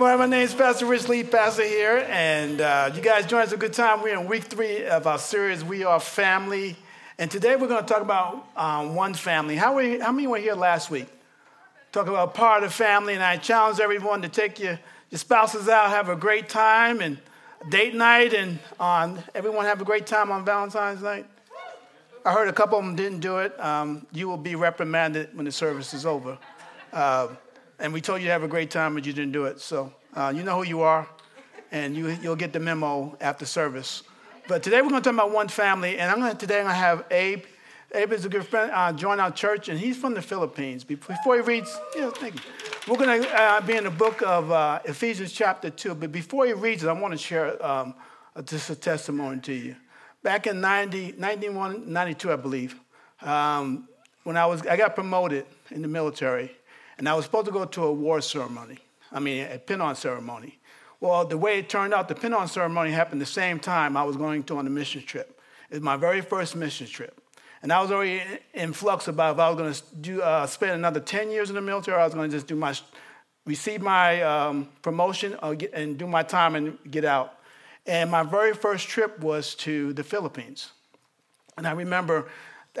Well, my name is Pastor Rich Lee, pastor here, and you guys join us a good time. We're in week 3 of our series, We Are Family, and today we're going to talk about one family. How many were here last week? Talk about part of family, and I challenge everyone to take your spouses out, have a great time, and date night, and everyone have a great time on Valentine's night. I heard a couple of them didn't do it. You will be reprimanded when the service is over. And we told you to have a great time, but you didn't do it. So you know who you are, and you'll get the memo after service. But today we're going to talk about one family, and today I'm going to have Abe. Abe is a good friend, join our church, and he's from the Philippines. Before he reads, we're going to be in the book of Ephesians chapter 2. But before he reads it, I want to share just a testimony to you. Back in 92, I believe, when I got promoted in the military. And I was supposed to go to a pin-on ceremony. Well, the way it turned out, the pin-on ceremony happened the same time I was going on a mission trip. It was my very first mission trip. And I was already in flux about if I was going to spend another 10 years in the military, or I was going to just receive my promotion and do my time and get out. And my very first trip was to the Philippines. And I remember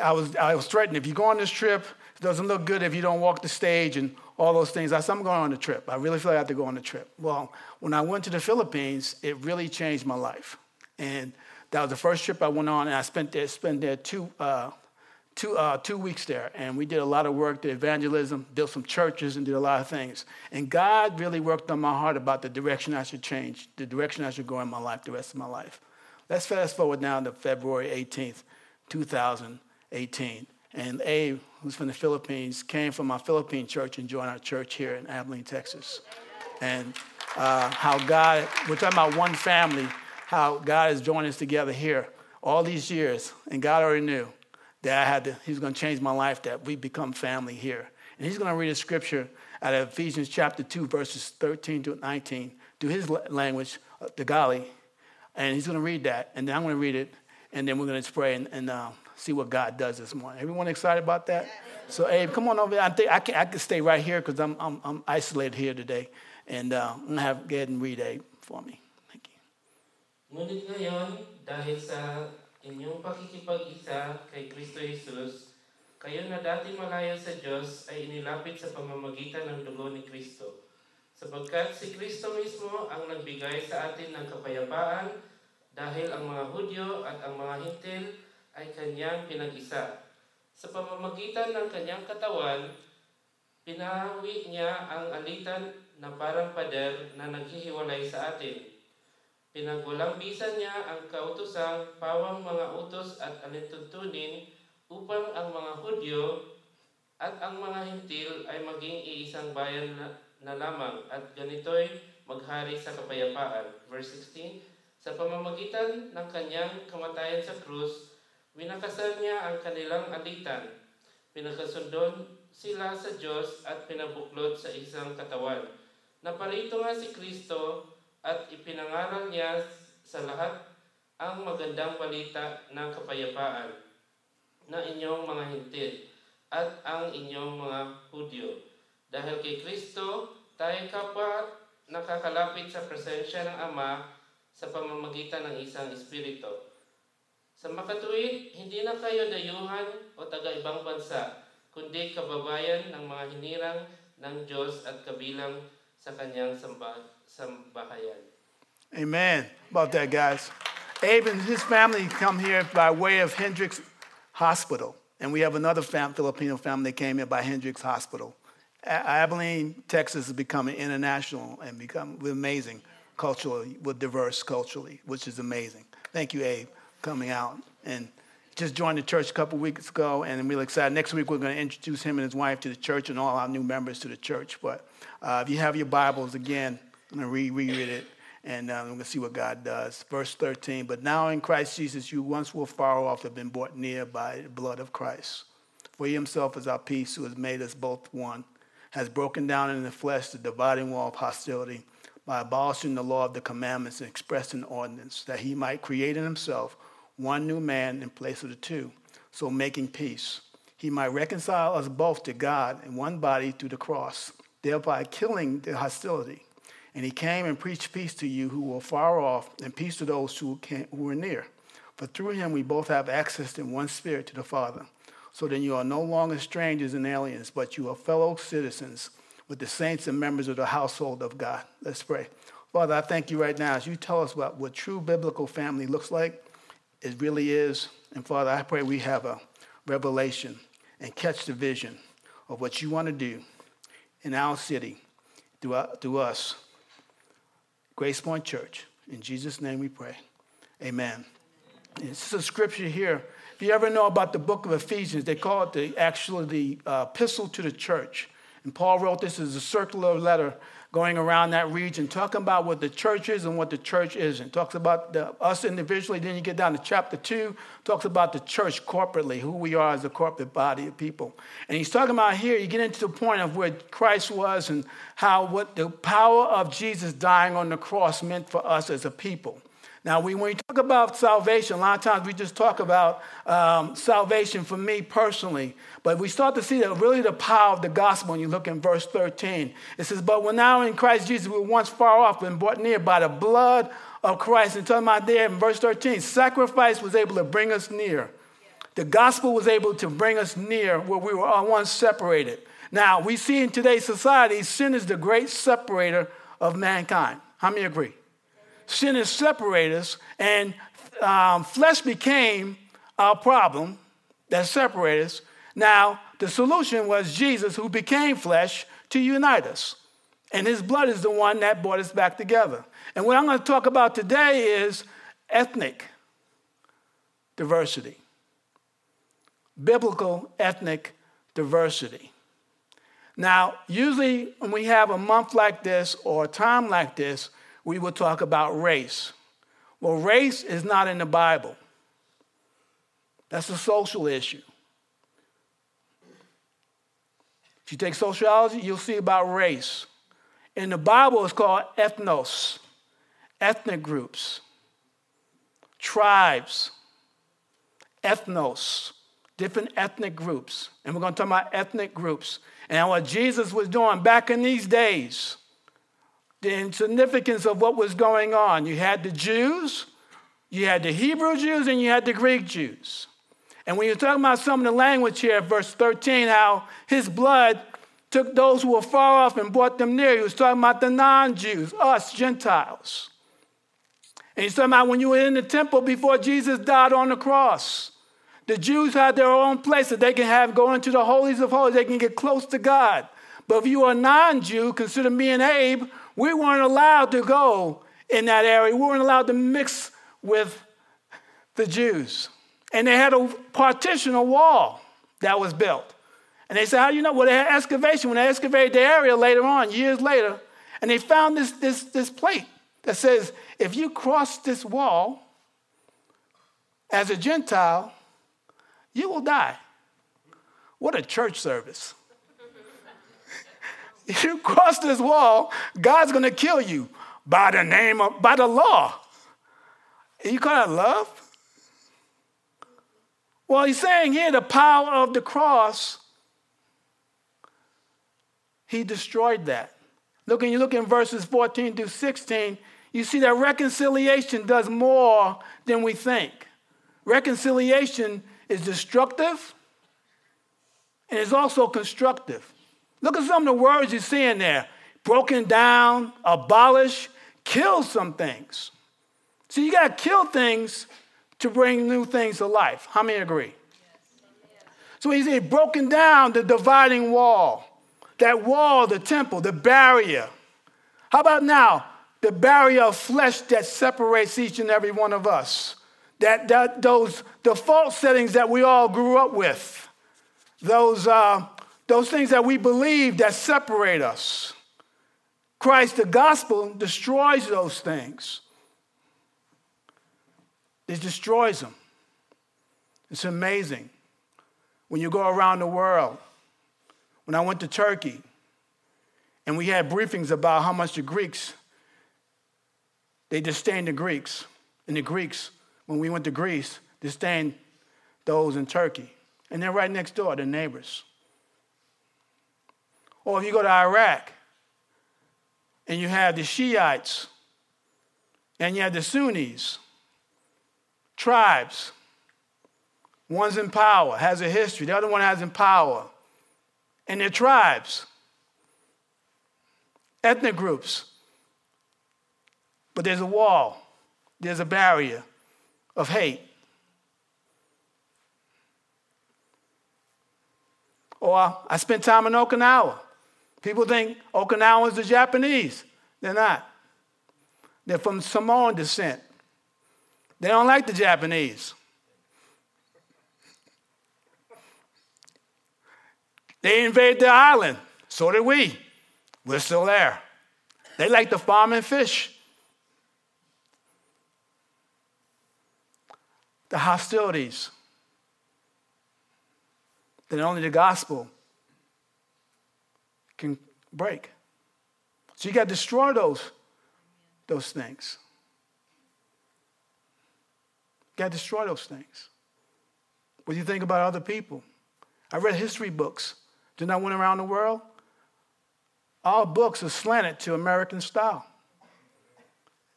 I was threatened, if you go on this trip, it doesn't look good if you don't walk the stage and all those things. I said, I'm going on a trip. I really feel like I have to go on a trip. Well, when I went to the Philippines, it really changed my life. And that was the first trip I went on, and I spent there 2 weeks there. And we did a lot of work, did evangelism, built some churches, and did a lot of things. And God really worked on my heart about the direction I should change, the direction I should go in my life, the rest of my life. Let's fast forward now to February 18th, 2018. And Abe, who's from the Philippines, came from my Philippine church and joined our church here in Abilene, Texas. And we're talking about one family, how God has joined us together here all these years. And God already knew that he was going to change my life, that we become family here. And he's going to read a scripture out of Ephesians chapter 2, verses 13 to 19, through his language, Tagalog. And he's going to read that. And then I'm going to read it. And then we're going to pray and see what God does this morning. Everyone excited about that? Yeah. So, Abe, come on over here. I can stay right here because I'm isolated here today. And I'm going to go ahead and read, Abe, for me. Thank you. Ngunit ngayon, dahil sa inyong pakikipag-isa kay Kristo Jesus, kayo na dati malayo sa Diyos ay inilapit sa pamamagitan ng dugo ni Kristo. Sapagkat si Kristo mismo ang nagbigay sa atin ng kapayapaan dahil ang mga Hudyo at ang mga Hintil ay kanyang pinag-isa. Sa pamamagitan ng kanyang katawan, pinawi niya ang alitan na parang pader na naghihiwalay sa atin. Pinagwalambisan niya ang kautosang pawang mga utos at alintuntunin upang ang mga Hudyo at ang mga Hintil ay maging iisang bayan na lamang at ganito'y maghari sa kapayapaan. Verse 16, sa pamamagitan ng kanyang kamatayan sa krus, pinakasal niya ang kanilang alitan, pinakasundon sila sa Diyos at pinabuklod sa isang katawan. Naparito nga si Kristo at ipinangaral niya sa lahat ang magandang balita ng kapayapaan na inyong mga Hintil at ang inyong mga Hudyo. Dahil kay Kristo, tayo kapwa nakakalapit sa presensya ng Ama sa pamamagitan ng isang Espiritu. Sa makatuwid, hindi na kayo dayuhan o taga-ibang bansa, kundi kababayan ng mga hinirang ng Diyos at kabilang sa kanyang sambahayan. Amen. About that, guys. Abe and his family come here by way of Hendrix Hospital. And we have another Filipino family that came here by Hendrix Hospital. Abilene, Texas has become international and become amazing culturally, diverse culturally, which is amazing. Thank you, Abe, coming out, and just joined the church a couple weeks ago, and I'm really excited. Next week, we're going to introduce him and his wife to the church and all our new members to the church. But if you have your Bibles, again, I'm going to reread it, and we're going to see what God does. Verse 13, but now in Christ Jesus, you once were far off, have been brought near by the blood of Christ. For he himself is our peace, who has made us both one, has broken down in the flesh the dividing wall of hostility by abolishing the law of the commandments and expressing ordinance, that he might create in himself one new man in place of the two, so making peace. He might reconcile us both to God in one body through the cross, thereby killing the hostility. And he came and preached peace to you who were far off and peace to those who were near. For through him we both have access in one spirit to the Father. So then you are no longer strangers and aliens, but you are fellow citizens with the saints and members of the household of God. Let's pray. Father, I thank you right now as you tell us about what true biblical family looks like. It really is. And Father, I pray we have a revelation and catch the vision of what you want to do in our city through us. Grace Point Church. In Jesus' name we pray. Amen. This is a scripture here. If you ever know about the book of Ephesians, they call it the epistle to the church. And Paul wrote this as a circular letter going around that region, talking about what the church is and what the church isn't. Talks about us individually. Then you get down to chapter 2. Talks about the church corporately, who we are as a corporate body of people. And he's talking about here, you get into the point of where Christ was and how what the power of Jesus dying on the cross meant for us as a people. Now, when we talk about salvation, a lot of times we just talk about salvation for me personally. But we start to see that really the power of the gospel when you look in verse 13. It says, but we're now in Christ Jesus, we were once far off and brought near by the blood of Christ. And talking about there in verse 13, sacrifice was able to bring us near. The gospel was able to bring us near where we were once separated. Now, we see in today's society, sin is the great separator of mankind. How many agree? Sin has separated us, and flesh became our problem that separated us. Now, the solution was Jesus, who became flesh to unite us. And his blood is the one that brought us back together. And what I'm going to talk about today is ethnic diversity, biblical ethnic diversity. Now, usually when we have a month like this or a time like this, we will talk about race. Well, race is not in the Bible. That's a social issue. If you take sociology, you'll see about race. In the Bible, it's called ethnos, ethnic groups, tribes, ethnos, different ethnic groups. And we're going to talk about ethnic groups. And what Jesus was doing back in these days, the insignificance of what was going on. You had the Jews, you had the Hebrew Jews, and you had the Greek Jews. And when you're talking about some of the language here, verse 13, how his blood took those who were far off and brought them near. He was talking about the non-Jews, us Gentiles. And he's talking about when you were in the temple before Jesus died on the cross. The Jews had their own place that they can have go into the holies of holies. They can get close to God. But if you are a non-Jew, consider me and Abe, we weren't allowed to go in that area. We weren't allowed to mix with the Jews. And they had a partition, a wall that was built. And they said, how do you know? Well, they had excavation. When they excavated the area later on, years later, and they found this plate that says, if you cross this wall as a Gentile, you will die. What a church service. If you cross this wall, God's going to kill you by the law. You call that love? Well, he's saying here the power of the cross, he destroyed that. You look in verses 14 through 16, you see that reconciliation does more than we think. Reconciliation is destructive and is also constructive. Look at some of the words you see in there. Broken down, abolish, kill some things. So you got to kill things to bring new things to life. How many agree? Yes. So he said broken down, the dividing wall. That wall, the temple, the barrier. How about now? The barrier of flesh that separates each and every one of us. That those default settings that we all grew up with. Those things that we believe that separate us. Christ, the gospel, destroys those things. It destroys them. It's amazing. When you go around the world, when I went to Turkey, and we had briefings about how much the Greeks, they disdained the Greeks. And the Greeks, when we went to Greece, disdained those in Turkey. And they're right next door, they're neighbors. Or if you go to Iraq And you have the Shiites. And you have the Sunnis. Tribes. One's in power, has a history. The other one has in power. And their tribes. Ethnic groups. But there's a wall. There's a barrier of hate. Or I spent time in Okinawa. People think Okinawans are Japanese. They're not. They're from Samoan descent. They don't like the Japanese. They invaded the island. So did we. We're still there. They like to farm and fish. The hostilities. That only the gospel can break. So you got to destroy those things. You got to destroy those things. What do you think about other people? I read history books. Then I went around the world. All books are slanted to American style.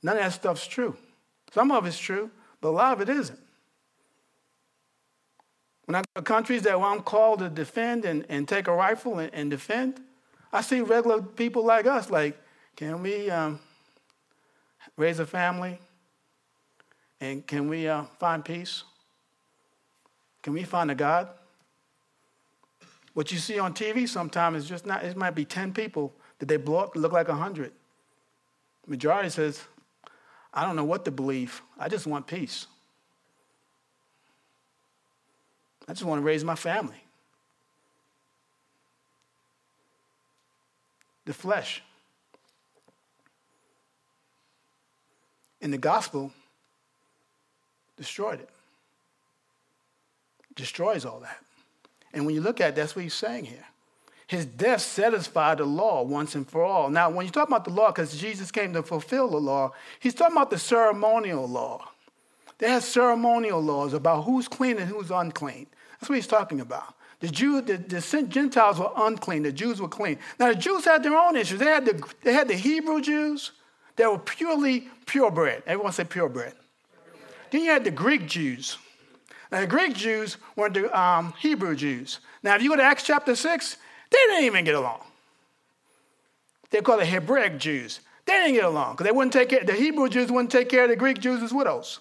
None of that stuff's true. Some of it's true, but a lot of it isn't. When I go to countries that I'm called to defend and take a rifle and defend, I see regular people like us, like, can we raise a family? And can we find peace? Can we find a God? What you see on TV sometimes is just not, it might be 10 people that they blow up, look like 100. The majority says, I don't know what to believe. I just want peace. I just want to raise my family. The flesh. And the gospel destroyed it. Destroys all that. And when you look at it, that's what he's saying here. His death satisfied the law once and for all. Now, when you talk about the law, because Jesus came to fulfill the law, he's talking about the ceremonial law. They had ceremonial laws about who's clean and who's unclean. That's what he's talking about. The Gentiles were unclean. The Jews were clean. Now, the Jews had their own issues. They had the Hebrew Jews that were purely purebred. Everyone say purebred. Then you had the Greek Jews. Now, the Greek Jews weren't the Hebrew Jews. Now, if you go to Acts chapter 6, they didn't even get along. They're called the Hebraic Jews. They didn't get along because the Hebrew Jews wouldn't take care of the Greek Jews as widows.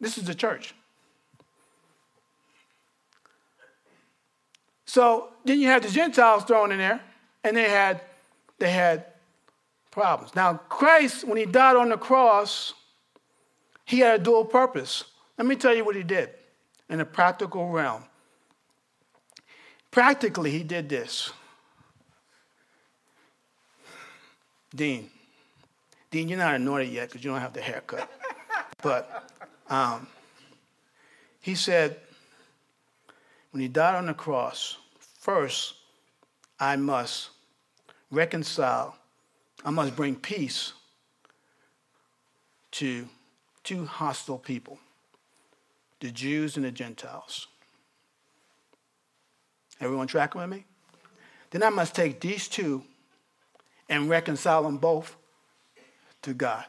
This is the church. So then you had the Gentiles thrown in there, and they had problems. Now, Christ, when he died on the cross, he had a dual purpose. Let me tell you what he did in a practical realm. Practically, he did this. Dean, you're not anointed yet because you don't have the haircut. But... he said, when he died on the cross, first, I must reconcile. I must bring peace to two hostile people, the Jews and the Gentiles. Everyone tracking with me? Then I must take these two and reconcile them both to God.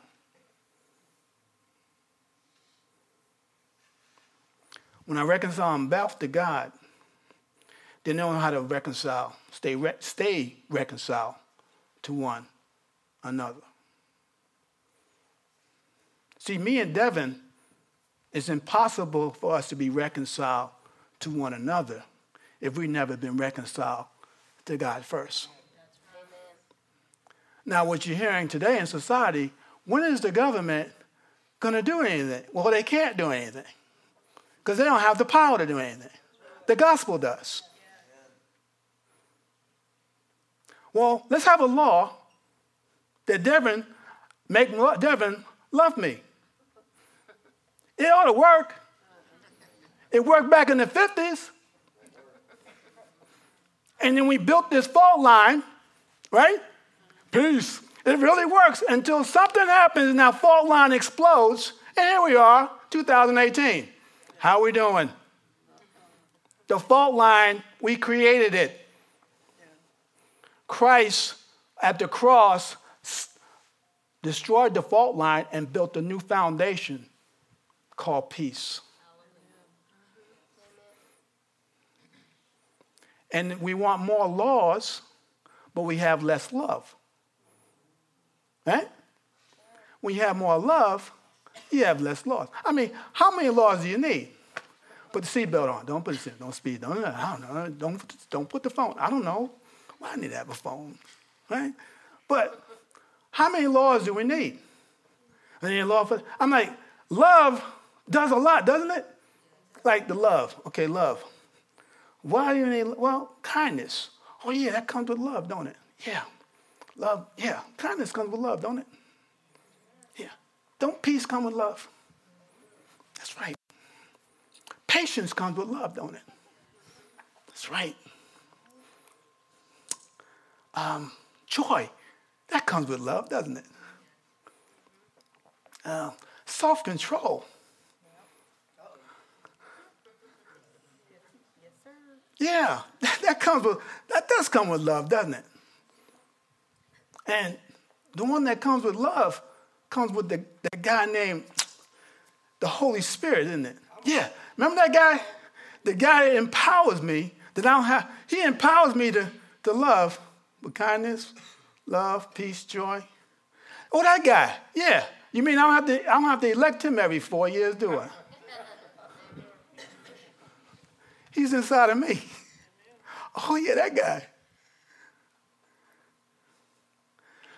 When I reconcile them back to God, then they don't know how to reconcile, stay reconciled to one another. See, me and Devin, it's impossible for us to be reconciled to one another if we've never been reconciled to God first. Now, what you're hearing today in society, when is the government going to do anything? Well, they can't do anything. Because they don't have the power to do anything. The gospel does. Well, let's have a law that Devin love me. It ought to work. It worked back in the 50s. And then we built this fault line, right? Peace. It really works until something happens and our fault line explodes. And here we are, 2018. How are we doing? The fault line, we created it. Christ at the cross destroyed the fault line and built a new foundation called peace. And we want more laws, but we have less love. Right? When you have more love, you have less laws. I mean, how many laws do you need? Put the seatbelt on. Don't put the seatbelt. Don't speed. Don't. I don't know. Don't put the phone. I don't know. Well, I need to have a phone, right? But how many laws do we need? I need a law for. I'm like, love does a lot, doesn't it? Like the love. Okay, love. Why do you need? Well, kindness. Oh yeah, that comes with love, don't it? Yeah, love. Yeah, kindness comes with love, don't it? Yeah. Don't peace come with love? That's right. Patience comes with love, don't it? That's right. Joy, that comes with love, doesn't it? Self-control. Yeah, that does come with love, doesn't it? And the one that comes with love comes with that guy named the Holy Spirit, isn't it? Yeah. Remember that guy? The guy that empowers me, that I don't have, he empowers me to love with kindness, love, peace, joy. Oh, that guy. Yeah. You mean I don't have to elect him every 4 years, do I? He's inside of me. Oh, yeah, that guy.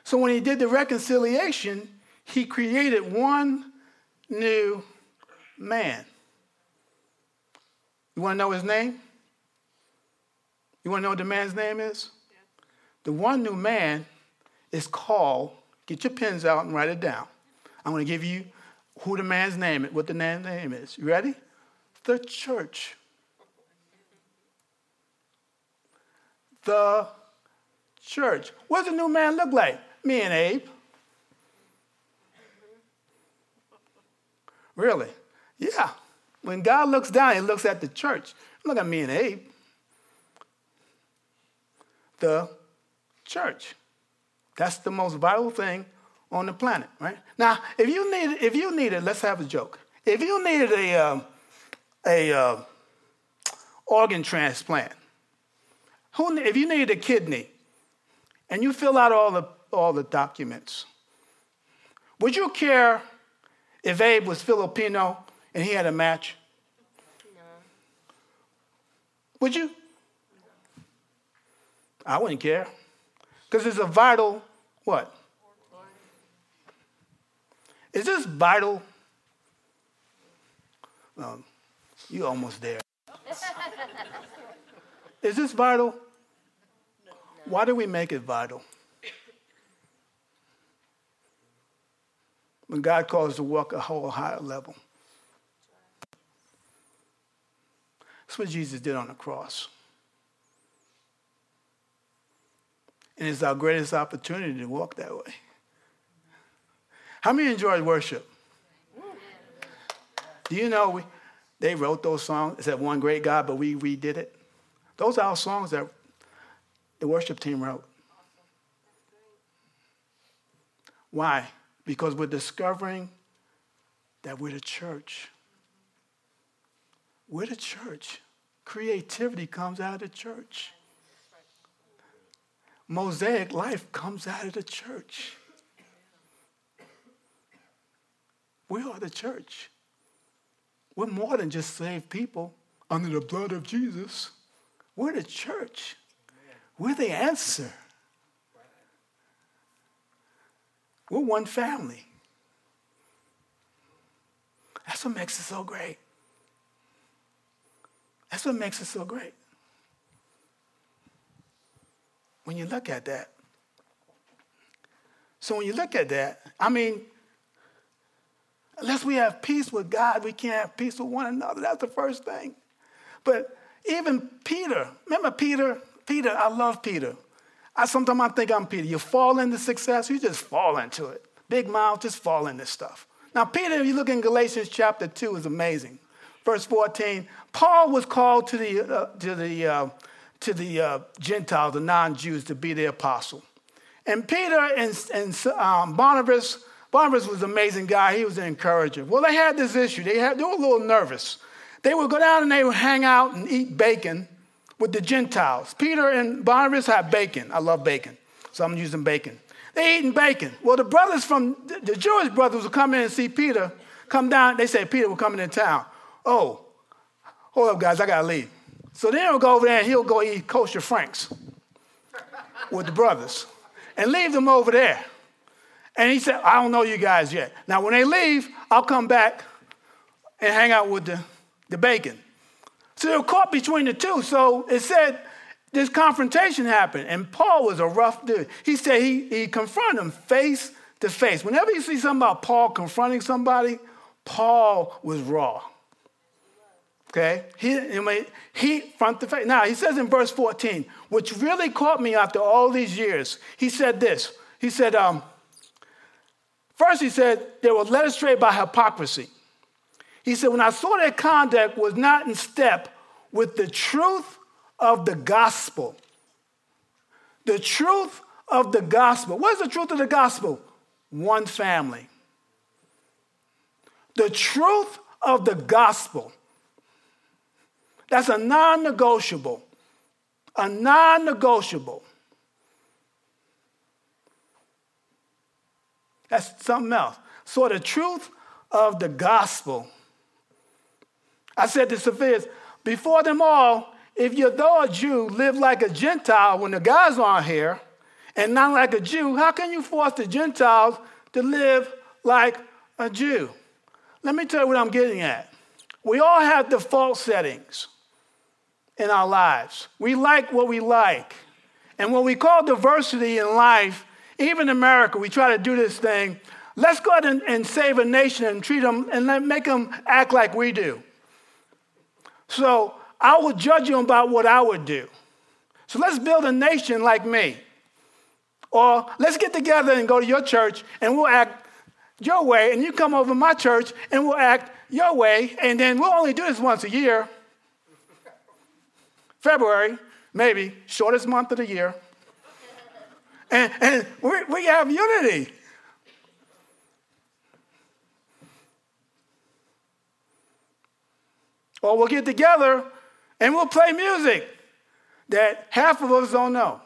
So when he did the reconciliation, he created one new man. You want to know his name? You want to know what the man's name is? Yeah. The one new man is called, get your pens out and write it down. I'm going to give you who the man's name is, what the man's name is. You ready? The church. The church. What does the new man look like? Me and Abe. Really? Yeah. When God looks down, he looks at the church. Look at me and Abe. The church. That's the most vital thing on the planet, right? Now, if you needed, let's have a joke. If you needed a organ transplant, if you needed a kidney, and you fill out all the documents, would you care if Abe was Filipino? And he had a match? No. Would you? No. I wouldn't care. Because it's a vital what? Is this vital? You almost there. Is this vital? No. Why do we make it vital? When God calls us to walk a whole higher level. That's what Jesus did on the cross. And it's our greatest opportunity to walk that way. How many enjoyed worship? Do you know they wrote those songs? It said one great God, but we redid it. Those are our songs that the worship team wrote. Why? Because we're discovering that we're the church. We're the church. Creativity comes out of the church. Mosaic life comes out of the church. We are the church. We're more than just saved people under the blood of Jesus. We're the church. We're the answer. We're one family. That's what makes it so great. That's what makes it so great. When you look at that. So when you look at that, I mean, unless we have peace with God, we can't have peace with one another. That's the first thing. But even Peter, remember Peter? Peter, I love Peter. Sometimes I think I'm Peter. You fall into success, you just fall into it. Big mouth, just fall into stuff. Now, Peter, if you look in Galatians chapter 2, is amazing. Verse 14, Paul was called to the Gentiles, the non-Jews, to be the apostle. And Peter and Barnabas was an amazing guy. He was an encourager. Well, they had this issue. They were a little nervous. They would go down and they would hang out and eat bacon with the Gentiles. Peter and Barnabas had bacon. I love bacon, so I'm using bacon. They're eating bacon. Well, the Jewish brothers would come in and see Peter come down. They said, Peter, we're coming into town. Oh, hold up, guys, I got to leave. So then he'll go over there and he'll go eat kosher franks with the brothers and leave them over there. And he said, I don't know you guys yet. Now, when they leave, I'll come back and hang out with the bacon. So they were caught between the two. So it said this confrontation happened, and Paul was a rough dude. He said he confronted him face to face. Whenever you see something about Paul confronting somebody, Paul was raw. Okay? He front to face. Now, he says in verse 14, which really caught me after all these years. He said this. He said, first he said, they were led astray by hypocrisy. He said, when I saw their conduct was not in step with the truth of the gospel. The truth of the gospel. What is the truth of the gospel? One family. The truth of the gospel. That's a non-negotiable. A non-negotiable. That's something else. So the truth of the gospel. I said to Sophia, before them all, if you're though a Jew, live like a Gentile when the guys aren't here, and not like a Jew, how can you force the Gentiles to live like a Jew? Let me tell you what I'm getting at. We all have default settings in our lives. We like what we like. And what we call diversity in life, even in America, we try to do this thing. Let's go ahead and save a nation and treat them and make them act like we do. So I would judge you about what I would do. So let's build a nation like me. Or let's get together and go to your church and we'll act your way. And you come over to my church and we'll act your way. And then we'll only do this once a year. February, maybe, shortest month of the year. And we have unity. Or we'll get together and we'll play music that half of us don't know.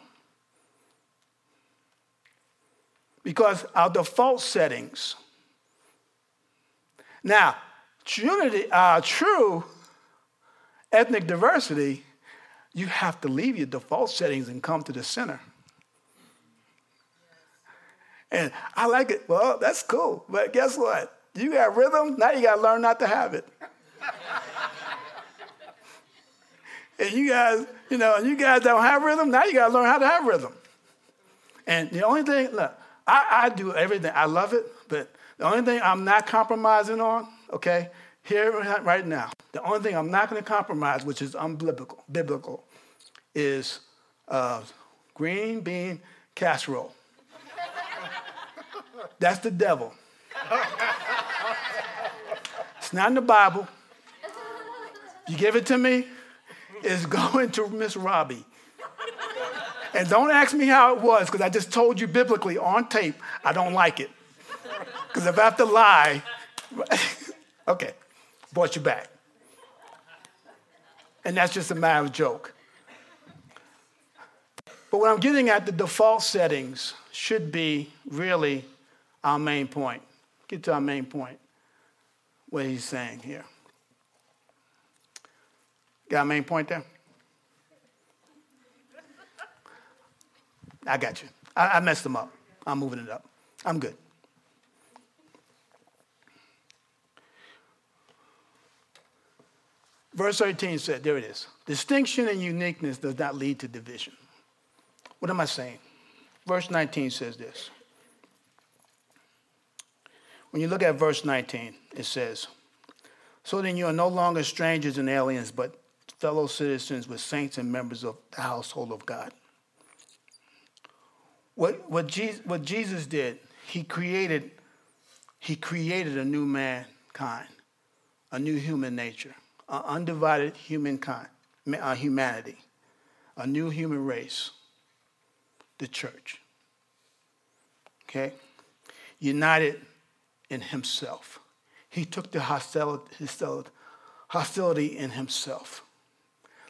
Because our default settings. Now, true ethnic diversity, you have to leave your default settings and come to the center. And I like it. Well, that's cool. But guess what? You got rhythm. Now you got to learn not to have it. And you guys don't have rhythm, now you got to learn how to have rhythm. And the only thing, look, I do everything. I love it, but the only thing I'm not compromising on, okay, here right now, the only thing I'm not going to compromise, which is unbiblical, is green bean casserole. That's the devil. It's not in the Bible. You give it to me, is going to Miss Robbie. And don't ask me how it was, because I just told you biblically on tape, I don't like it. Because if I have to lie, okay, brought you back. And that's just a matter of joke. But what I'm getting at, the default settings should be really our main point. Get to our main point, what he's saying here. Got a main point there? I got you. I messed them up. I'm moving it up. I'm good. Verse 13 said, there it is. Distinction and uniqueness does not lead to division. What am I saying? Verse 19 says this. When you look at verse 19, it says, so then you are no longer strangers and aliens, but fellow citizens with saints and members of the household of God. What Jesus did, he created a new mankind, a new human nature, an undivided humanity, a new human race, the church. okay? United in himself. He took the hostility in himself.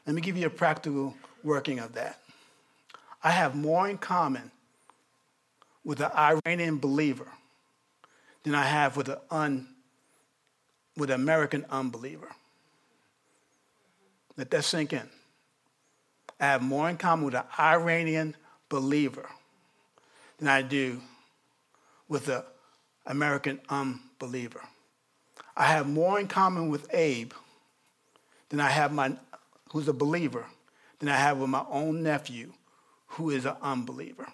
Let me give you a practical working of that. I have more in common with an Iranian believer than I have with an American unbeliever. Let that sink in. I have more in common with an Iranian believer than I do with an American unbeliever. I have more in common with Abe than I have who's a believer than I have with my own nephew who is an unbeliever.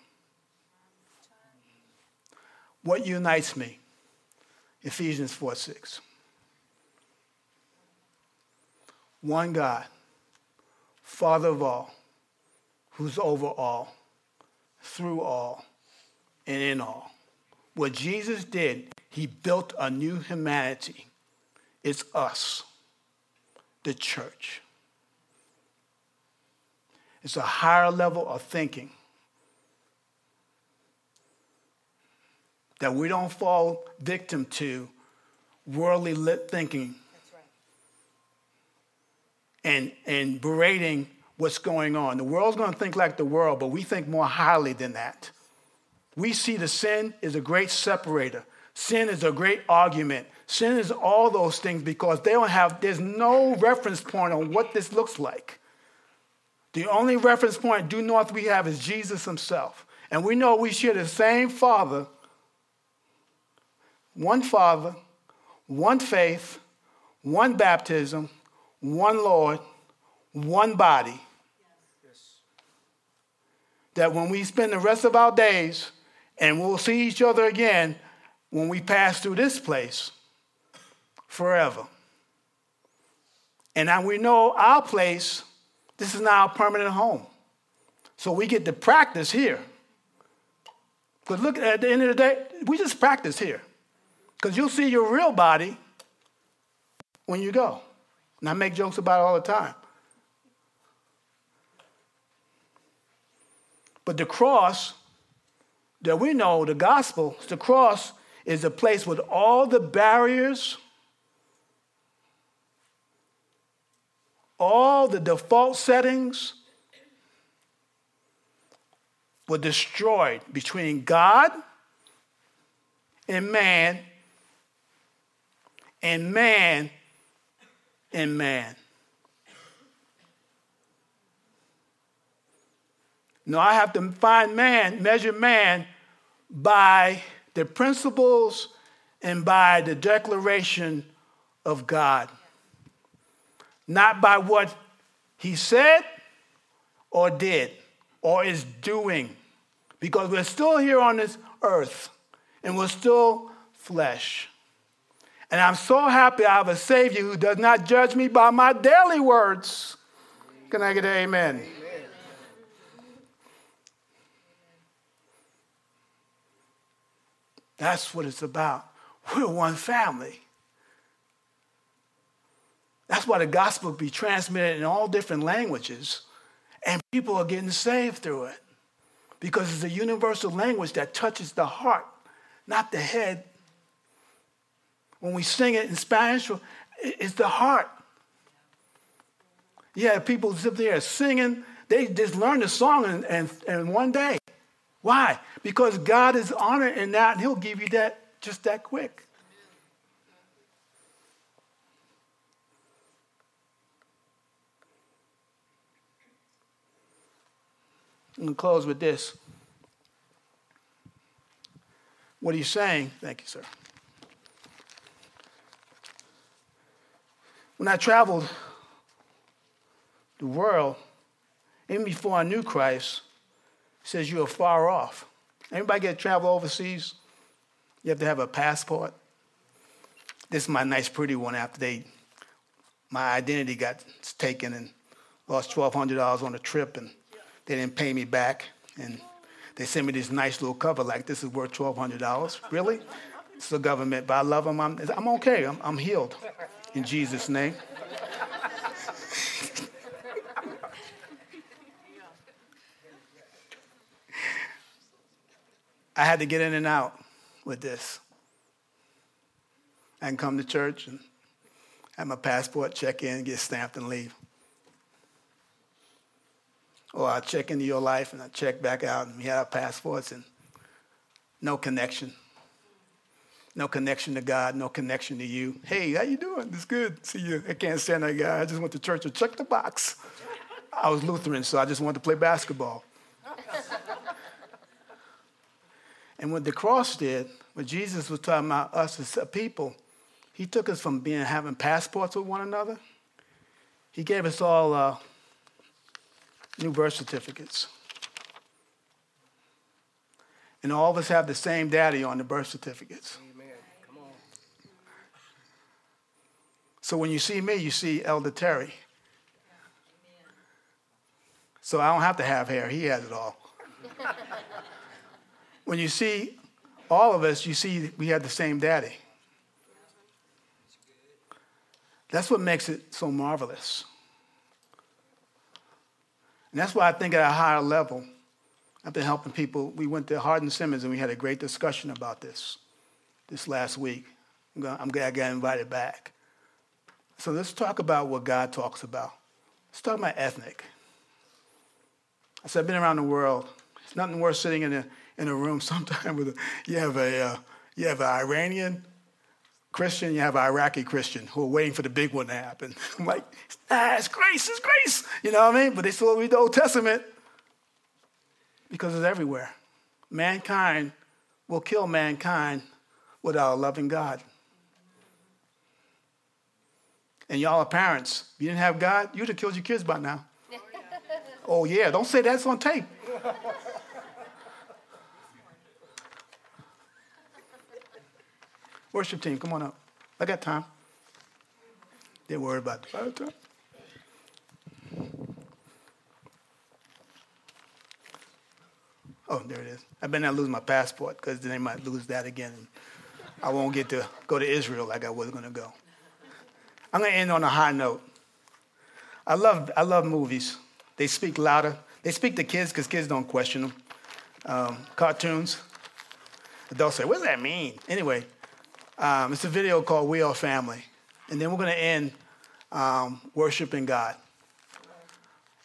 What unites me? Ephesians 4:6. One God, Father of all, who's over all, through all, and in all. What Jesus did, he built a new humanity. It's us, the church. It's a higher level of thinking that we don't fall victim to worldly lit thinking. And berating what's going on. The world's going to think like the world, but we think more highly than that. We see the sin is a great separator. Sin is a great argument. Sin is all those things because there's no reference point on what this looks like. The only reference point due north we have is Jesus himself. And we know we share the same Father, one Father, one faith, one baptism, one Lord, one body. Yes. That when we spend the rest of our days, and we'll see each other again when we pass through this place forever. And we know our place, this is now our permanent home. So we get to practice here. Because look, at the end of the day, we just practice here. Because you'll see your real body when you go. And I make jokes about it all the time. But the cross that we know, the gospel, the cross is a place with all the barriers, all the default settings were destroyed between God and man and man in man. No, I have to find man, measure man by the principles and by the declaration of God. Not by what he said or did or is doing. Because we're still here on this earth and we're still flesh. And I'm so happy I have a Savior who does not judge me by my daily words. Can I get an amen? Amen. That's what it's about. We're one family. That's why the gospel be transmitted in all different languages, and people are getting saved through it because it's a universal language that touches the heart, not the head. When we sing it in Spanish, it's the heart. Yeah, people sit there singing. They just learn the song in one day. Why? Because God is honored in that, and he'll give you that just that quick. I'm going to close with this. What he's saying, thank you, sir. When I traveled the world, even before I knew Christ, he says you are far off. Anybody get to travel overseas? You have to have a passport. This is my nice pretty one after my identity got taken and lost $1,200 on a trip and they didn't pay me back. And they sent me this nice little cover like this is worth $1,200. Really? It's the government, but I love them. I'm okay. I'm healed. In Jesus' name. I had to get in and out with this. I can come to church and have my passport, check in, get stamped, and leave. Or I check into your life and I check back out, and we had our passports and no connection. No connection to God, no connection to you. Hey, how you doing? It's good. See you. I can't stand that guy. I just went to church and checked the box. I was Lutheran, so I just wanted to play basketball. And what the cross did, what Jesus was talking about us as a people, he took us from having passports with one another. He gave us all new birth certificates. And all of us have the same daddy on the birth certificates. Amen. Come on. So when you see me, you see Elder Terry. Amen. So I don't have to have hair. He has it all. When you see all of us, you see we have the same daddy. That's what makes it so marvelous. And that's why I think at a higher level, I've been helping people. We went to Hardin Simmons and we had a great discussion about this last week. I'm glad I got invited back. So let's talk about what God talks about. Let's talk about ethnic. I said, I've been around the world. It's nothing worse sitting in a room sometime with you have an Iranian Christian, you have an Iraqi Christian who are waiting for the big one to happen. I'm like, it's grace. You know what I mean? But they still read the Old Testament. Because it's everywhere. Mankind will kill mankind without loving God. And y'all are parents. If you didn't have God, you'd have killed your kids by now. Oh, yeah. Don't say that's on tape. Worship team, come on up. I got time. They're worried about the time. Oh, there it is. I better not lose my passport because then they might lose that again. And I won't get to go to Israel like I was going to go. I'm going to end on a high note. I love movies. They speak louder. They speak to kids because kids don't question them. Cartoons. Adults say, what does that mean? Anyway, it's a video called We Are Family. And then we're going to end worshiping God.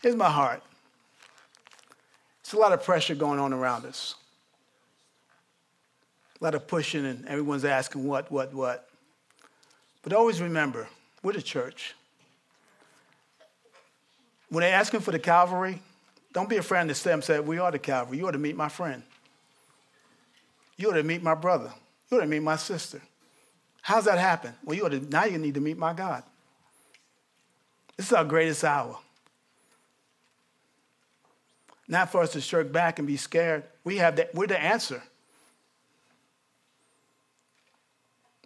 Here's my heart. It's a lot of pressure going on around us. A lot of pushing, and everyone's asking what. But always remember, we're the church. When they're asking for the Calvary, don't be afraid to stand and say, we are the Calvary. You ought to meet my friend. You ought to meet my brother. You ought to meet my sister. How's that happen? Well, now you need to meet my God. This is our greatest hour. Not for us to shirk back and be scared. We're the answer.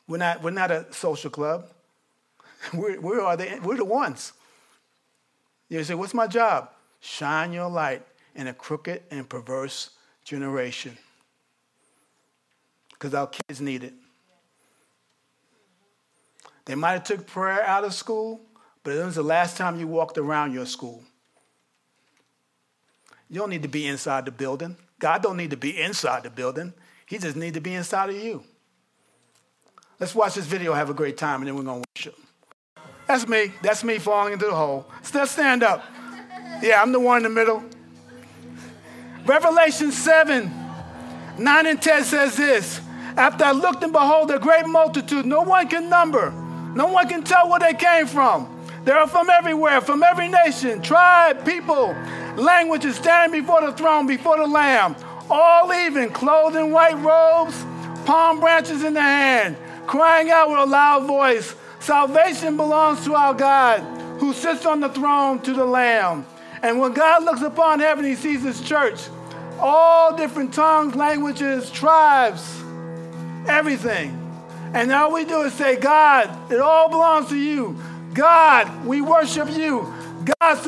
We're not a social club. We're the ones. You say, what's my job? Shine your light in a crooked and perverse generation. Because our kids need it. They might have took prayer out of school, but it was the last time you walked around your school. You don't need to be inside the building. God don't need to be inside the building. He just needs to be inside of you. Let's watch this video, have a great time, and then we're going to worship. That's me. That's me falling into the hole. Still stand up. Yeah, I'm the one in the middle. Revelation 7:9-10 says this. After I looked and behold a great multitude, no one can number. No one can tell where they came from. They are from everywhere, from every nation, tribe, people, languages, standing before the throne, before the Lamb, all even, clothed in white robes, palm branches in the hand, crying out with a loud voice, salvation belongs to our God, who sits on the throne, to the Lamb. And when God looks upon heaven, he sees his church, all different tongues, languages, tribes, everything. And all we do is say, God, it all belongs to you. God, we worship you. God,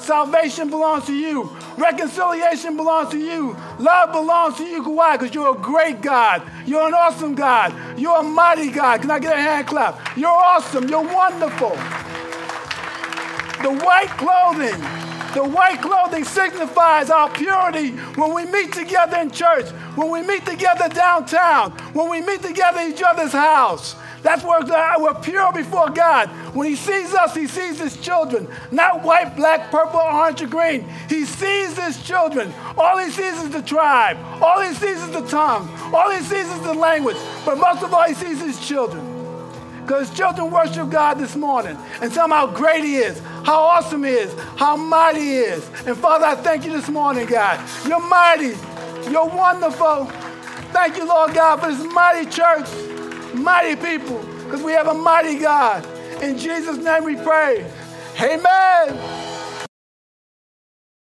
salvation belongs to you. Reconciliation belongs to you. Love belongs to you. Why? Because you're a great God. You're an awesome God. You're a mighty God. Can I get a hand clap? You're awesome. You're wonderful. The white clothing The white clothing signifies our purity. When we meet together in church, when we meet together downtown, when we meet together in each other's house, that's where we're pure before God. When he sees us, he sees his children. Not white, black, purple, orange, or green. He sees his children. All he sees is the tribe. All he sees is the tongue. All he sees is the language. But most of all, he sees his children. Because his children worship God this morning and tell him how great he is, how awesome he is, how mighty he is. And Father, I thank you this morning, God. You're mighty. You're wonderful. Thank you, Lord God, for this mighty church. Mighty people, because we have a mighty God. In Jesus' name we pray. Amen.